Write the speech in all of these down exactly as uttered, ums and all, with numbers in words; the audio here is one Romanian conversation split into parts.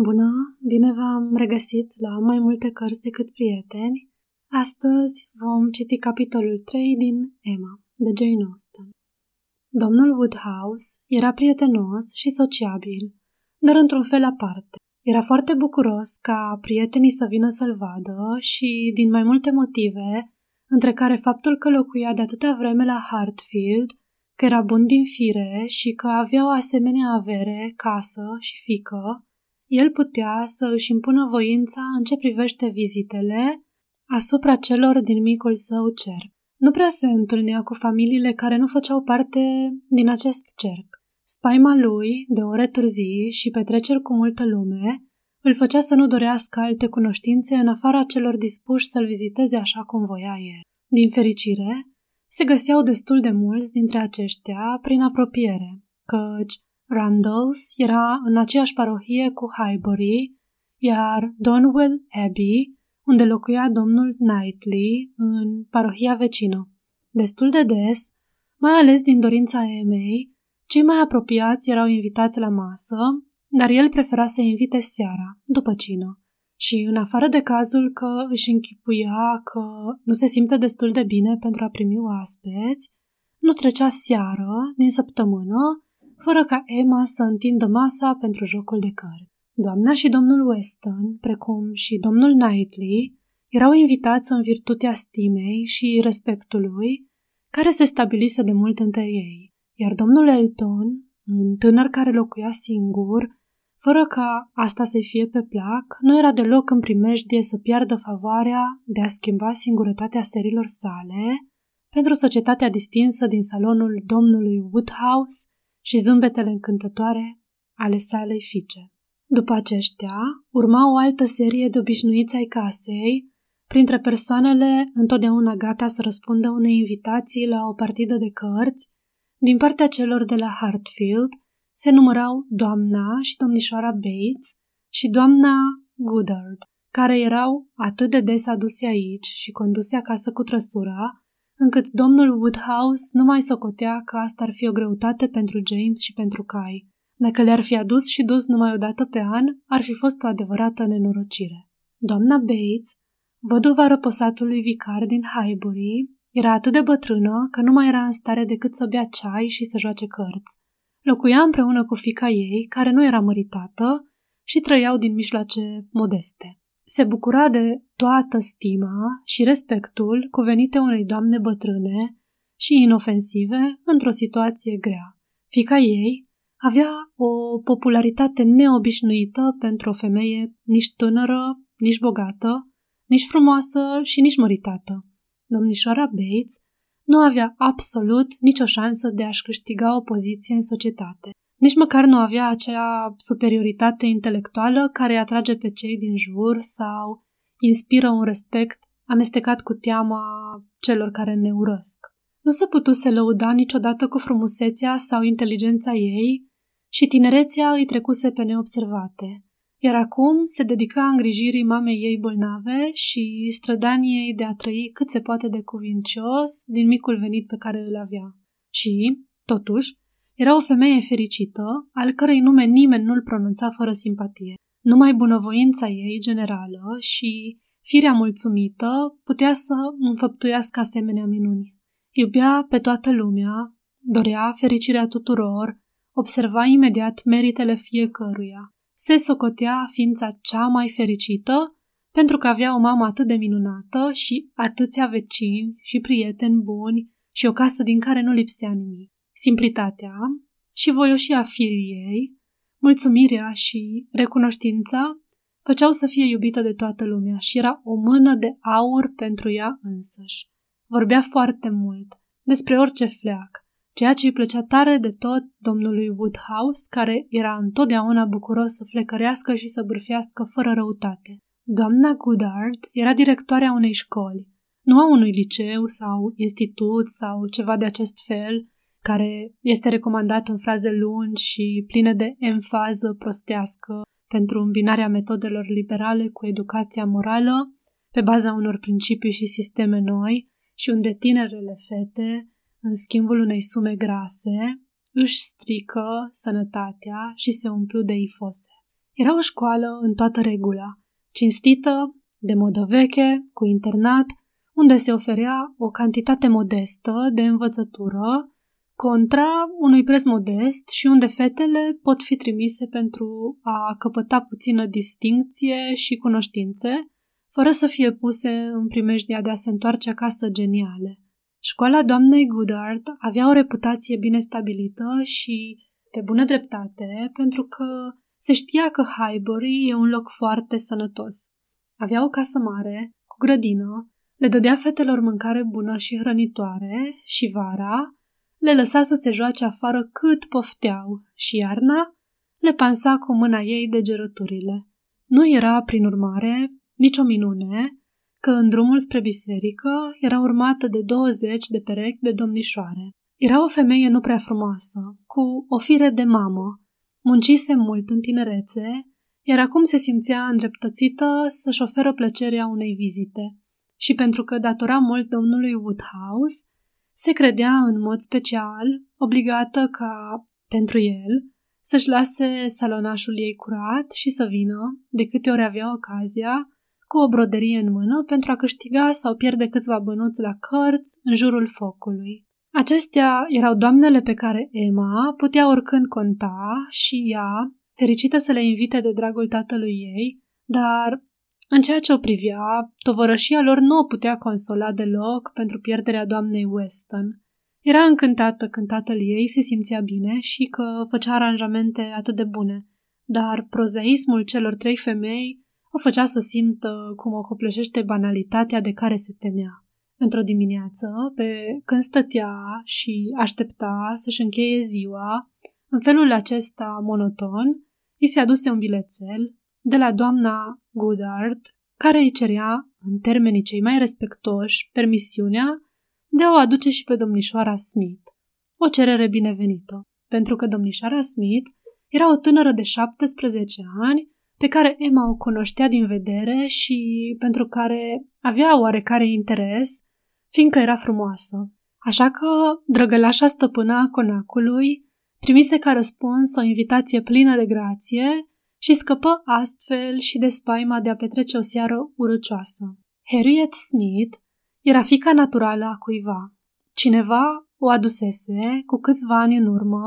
Bună, bine v-am regăsit la Mai multe cărți decât prieteni. Astăzi vom citi capitolul trei din Emma, de Jane Austen. Domnul Woodhouse era prietenos și sociabil, dar într-un fel aparte. Era foarte bucuros ca prietenii să vină să-l vadă și, din mai multe motive, între care faptul că locuia de atâta vreme la Hartfield, că era bun din fire și că avea o asemenea avere, casă și fică, el putea să își impună voința în ce privește vizitele asupra celor din micul său cerc. Nu prea se întâlnea cu familiile care nu făceau parte din acest cerc. Spaima lui, de ore târzii și petreceri cu multă lume, îl făcea să nu dorească alte cunoștințe în afara celor dispuși să-l viziteze așa cum voia el. Din fericire, se găseau destul de mulți dintre aceștia prin apropiere, căci Randalls era în aceeași parohie cu Highbury, iar Donwell Abbey, unde locuia domnul Knightley, în parohia vecină. Destul de des, mai ales din dorința Emmei, cei mai apropiați erau invitați la masă, dar el prefera să invite seara, după cină. Și în afară de cazul că își închipuia că nu se simte destul de bine pentru a primi oaspeți, nu trecea seară din săptămână, fără ca Emma să întindă masa pentru jocul de cărți. Doamna și domnul Weston, precum și domnul Knightley, erau invitați în virtutea stimei și respectului care se stabilise de mult între ei, iar domnul Elton, un tânăr care locuia singur, fără ca asta să-i fie pe plac, nu era deloc în primejdie să piardă favoarea de a schimba singurătatea serilor sale pentru societatea distinsă din salonul domnului Woodhouse și zâmbetele încântătoare ale salei fiice. După aceștia, urma o altă serie de obișnuiți ai casei, printre persoanele întotdeauna gata să răspundă unei invitații la o partidă de cărți, din partea celor de la Hartfield, se numărau doamna și domnișoara Bates și doamna Goddard, care erau atât de des aduse aici și conduse acasă cu trăsura, încât domnul Woodhouse nu mai socotea că asta ar fi o greutate pentru James și pentru Cai. Dacă le-ar fi adus și dus numai o dată pe an, ar fi fost o adevărată nenorocire. Doamna Bates, văduva răposatului vicar din Highbury, era atât de bătrână că nu mai era în stare decât să bea ceai și să joace cărți. Locuia împreună cu fiica ei, care nu era măritată, și trăiau din mijloace modeste. Se bucura de toată stima și respectul cuvenite unei doamne bătrâne și inofensive într-o situație grea. Fiica ei avea o popularitate neobișnuită pentru o femeie nici tânără, nici bogată, nici frumoasă și nici măritată. Domnișoara Bates nu avea absolut nicio șansă de a-și câștiga o poziție în societate. Nici măcar nu avea acea superioritate intelectuală care atrage pe cei din jur sau inspiră un respect amestecat cu teama celor care ne urăsc. Nu se putuse lăuda niciodată cu frumusețea sau inteligența ei și tinerețea îi trecuse pe neobservate, iar acum se dedica îngrijirii mamei ei bolnave și strădaniei de a trăi cât se poate de cuvincios din micul venit pe care îl avea. Și, totuși, era o femeie fericită, al cărei nume nimeni nu-l pronunța fără simpatie. Numai bunăvoința ei generală și firea mulțumită putea să înfăptuiască asemenea minuni. Iubea pe toată lumea, dorea fericirea tuturor, observa imediat meritele fiecăruia. Se socotea ființa cea mai fericită pentru că avea o mamă atât de minunată și atâția vecini și prieteni buni și o casă din care nu lipsea nimic. Simplitatea și voioșia firii ei, mulțumirea și recunoștința făceau să fie iubită de toată lumea și era o mână de aur pentru ea însăși. Vorbea foarte mult, despre orice fleac, ceea ce îi plăcea tare de tot domnului Woodhouse, care era întotdeauna bucuros să flecărească și să bârfească fără răutate. Doamna Goodhart era directoarea unei școli, nu a unui liceu sau institut sau ceva de acest fel, care este recomandat în fraze lungi și pline de emfază prostească pentru îmbinarea metodelor liberale cu educația morală, pe baza unor principii și sisteme noi, și unde tinerele fete, în schimbul unei sume grase, își strică sănătatea și se umplu de ifose. Era o școală în toată regula, cinstită, de modă veche, cu internat, unde se oferea o cantitate modestă de învățătură contra unui preț modest și unde fetele pot fi trimise pentru a căpăta puțină distincție și cunoștințe, fără să fie puse în primejdia de a se întoarce acasă geniale. Școala doamnei Goodhart avea o reputație bine stabilită și pe bună dreptate, pentru că se știa că Highbury e un loc foarte sănătos. Avea o casă mare, cu grădină, le dădea fetelor mâncare bună și hrănitoare și vara le lăsa să se joace afară cât pofteau și iarna le pansa cu mâna ei de gerăturile. Nu era, prin urmare, nicio minune că în drumul spre biserică era urmată de douăzeci de perechi de domnișoare. Era o femeie nu prea frumoasă, cu o fire de mamă, muncise mult în tinerețe, iar acum se simțea îndreptățită să-și oferă plăcerea unei vizite. Și pentru că datora mult domnului Woodhouse, se credea în mod special obligată ca, pentru el, să-și lase salonașul ei curat și să vină, de câte ori avea ocazia, cu o broderie în mână pentru a câștiga sau pierde câțiva bănuți la cărți în jurul focului. Acestea erau doamnele pe care Emma putea oricând conta și ea, fericită să le invite de dragul tatălui ei, dar, în ceea ce o privea, tovărășia lor nu o putea consola deloc pentru pierderea doamnei Weston. Era încântată când tatăl ei se simțea bine și că făcea aranjamente atât de bune, dar prozaismul celor trei femei o făcea să simtă cum o copleșește banalitatea de care se temea. Într-o dimineață, pe când stătea și aștepta să-și încheie ziua, în felul acesta monoton, i se aduse un bilețel de la doamna Goodhart, care îi cerea, în termenii cei mai respectoși, permisiunea de a o aduce și pe domnișoara Smith. O cerere binevenită, pentru că domnișoara Smith era o tânără de șaptesprezece ani, pe care Emma o cunoștea din vedere și pentru care avea oarecare interes, fiindcă era frumoasă. Așa că drăgălașa stăpâna conacului trimise ca răspuns o invitație plină de grație și scăpă astfel și de spaima de a petrece o seară urâcioasă. Harriet Smith era fiica naturală a cuiva. Cineva o adusese, cu câțiva ani în urmă,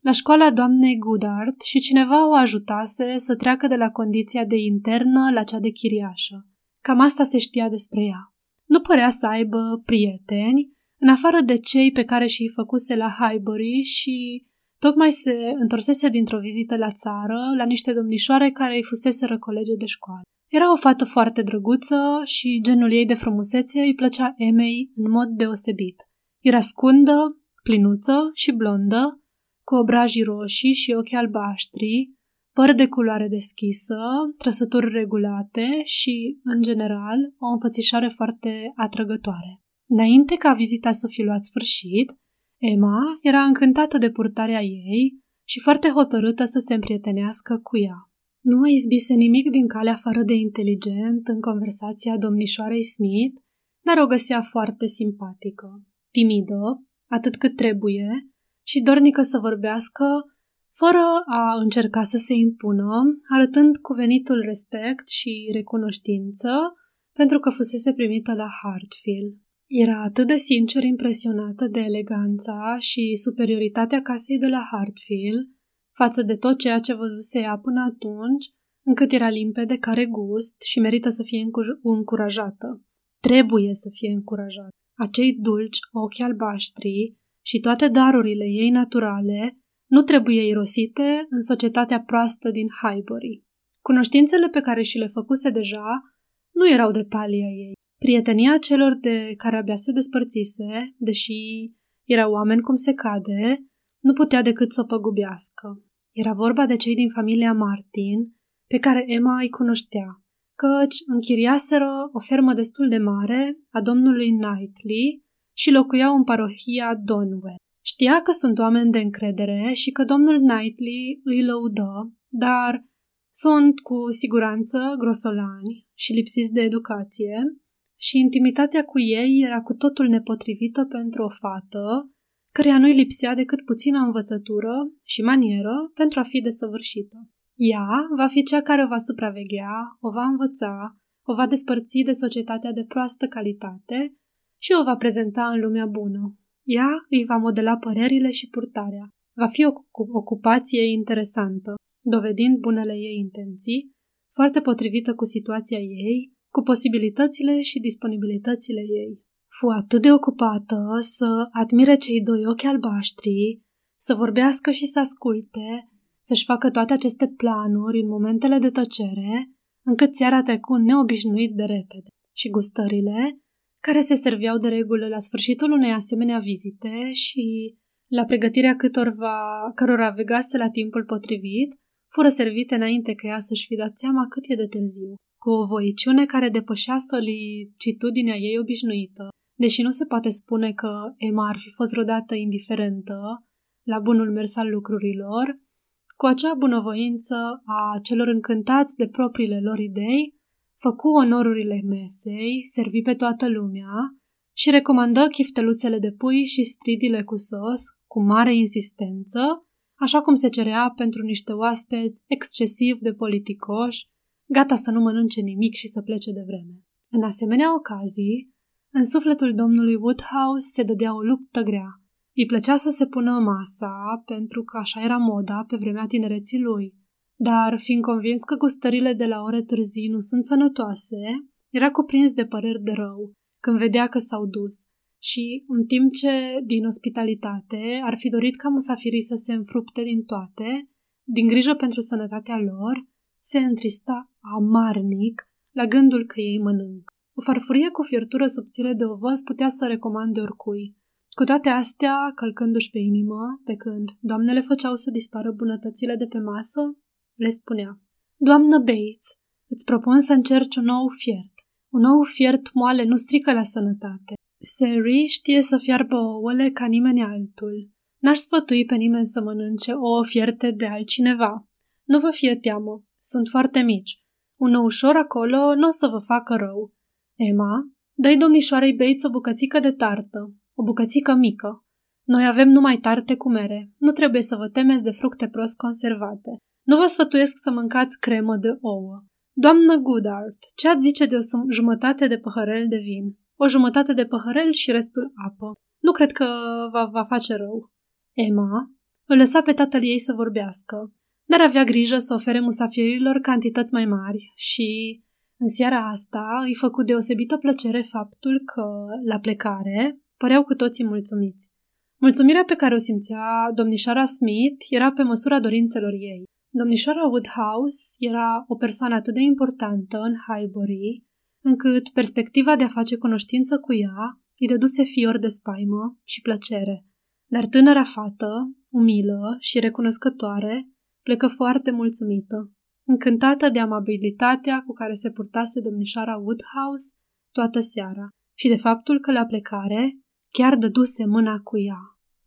la școala doamnei Goodhart și cineva o ajutase să treacă de la condiția de internă la cea de chiriașă. Cam asta se știa despre ea. Nu părea să aibă prieteni, în afară de cei pe care și-i făcuse la Highbury și tocmai se întorsese dintr-o vizită la țară la niște domnișoare care îi fuseseră colege de școală. Era o fată foarte drăguță și genul ei de frumusețe îi plăcea Emei în mod deosebit. Era scundă, plinuță și blondă, cu obrajii roșii și ochi albaștri, păr de culoare deschisă, trăsături regulate și, în general, o înfățișare foarte atrăgătoare. Înainte ca vizita să fi luat sfârșit, Emma era încântată de purtarea ei și foarte hotărâtă să se împrietenească cu ea. Nu îi izbise nimic din cale afară de inteligent în conversația domnișoarei Smith, dar o găsea foarte simpatică, timidă, atât cât trebuie, și dornică să vorbească, fără a încerca să se impună, arătând cuvenitul respect și recunoștință pentru că fusese primită la Hartfield. Era atât de sincer impresionată de eleganța și superioritatea casei de la Hartfield față de tot ceea ce văzuse ea până atunci, încât era limpede că are gust și merită să fie încurajată. Trebuie să fie încurajată. Acei dulci ochi albaștri și toate darurile ei naturale nu trebuie irosite în societatea proastă din Highbury. Cunoștințele pe care și le făcuse deja nu erau detalii a ei. Prietenia celor de care abia se despărțise, deși erau oameni cum se cade, nu putea decât să o păgubească. Era vorba de cei din familia Martin, pe care Emma îi cunoștea, căci închiriaseră o fermă destul de mare a domnului Knightley și locuiau în parohia Donwell. Știa că sunt oameni de încredere și că domnul Knightley îi lăudă, dar sunt cu siguranță grosolani și lipsiți de educație și intimitatea cu ei era cu totul nepotrivită pentru o fată căreia nu-i lipsea decât puțină învățătură și manieră pentru a fi desăvârșită. Ea va fi cea care o va supraveghea, o va învăța, o va despărți de societatea de proastă calitate și o va prezenta în lumea bună. Ea îi va modela părerile și purtarea. Va fi o ocupație interesantă, dovedind bunele ei intenții, foarte potrivită cu situația ei, cu posibilitățile și disponibilitățile ei. Fu atât de ocupată să admire cei doi ochi albaștri, să vorbească și să asculte, să-și facă toate aceste planuri în momentele de tăcere, încât seara trecu neobișnuit de repede. Și gustările, care se serveau de regulă la sfârșitul unei asemenea vizite și la pregătirea câtorva cărora vegase la timpul potrivit, fură servite înainte că ea să-și fi dat seama cât e de târziu, cu o voiciune care depășea solicitudinea ei obișnuită. Deși nu se poate spune că Emma ar fi fost vreodată indiferentă la bunul mers al lucrurilor, cu acea bunăvoință a celor încântați de propriile lor idei, făcu onorurile mesei, servi pe toată lumea și recomandă chifteluțele de pui și stridile cu sos, cu mare insistență, așa cum se cerea pentru niște oaspeți excesiv de politicoși, gata să nu mănânce nimic și să plece de vreme. În asemenea ocazii, în sufletul domnului Woodhouse se dădea o luptă grea. Îi plăcea să se pună masa, pentru că așa era moda pe vremea tinereții lui. Dar, fiind convins că gustările de la ore târzii nu sunt sănătoase, era cuprins de păreri de rău când vedea că s-au dus și, în timp ce, din ospitalitate, ar fi dorit ca musafirii să se înfrupte din toate, din grijă pentru sănătatea lor, se întrista amarnic la gândul că ei mănâncă. O farfurie cu fiertură subțire de ovăz putea să recomande oricui. Cu toate astea, călcându-și pe inimă, de când doamnele făceau să dispară bunătățile de pe masă, le spunea: "Doamnă Bates, îți propun să încerci un ou fiert. Un ou fiert moale nu strică la sănătate. Sari știe să fiarbă ouăle ca nimeni altul. N-aș sfătui pe nimeni să mănânce ouă fierte de altcineva. Nu vă fie teamă, sunt foarte mici. Un ou ușor acolo nu o să vă facă rău. Emma, dă-i domnișoarei Bates o bucățică de tartă. O bucățică mică. Noi avem numai tarte cu mere. Nu trebuie să vă temeți de fructe prost conservate. Nu vă sfătuiesc să mâncați cremă de ouă. Doamnă Goodhart, ce ați zice de o jumătate de păhărel de vin? O jumătate de păhărel și restul apă. Nu cred că va, va face rău." Emma îl lăsa pe tatăl ei să vorbească, dar avea grijă să ofere musafirilor cantități mai mari și, în seara asta, îi făcu deosebită plăcere faptul că, la plecare, păreau cu toții mulțumiți. Mulțumirea pe care o simțea domnișoara Smith era pe măsura dorințelor ei. Domnișoara Woodhouse era o persoană atât de importantă în Highbury, încât perspectiva de a face cunoștință cu ea îi dăduse fior de spaimă și plăcere. Dar tânăra fată, umilă și recunoscătoare, plecă foarte mulțumită, încântată de amabilitatea cu care se purtase domnișoara Woodhouse toată seara și de faptul că la plecare chiar dăduse mâna cu ea.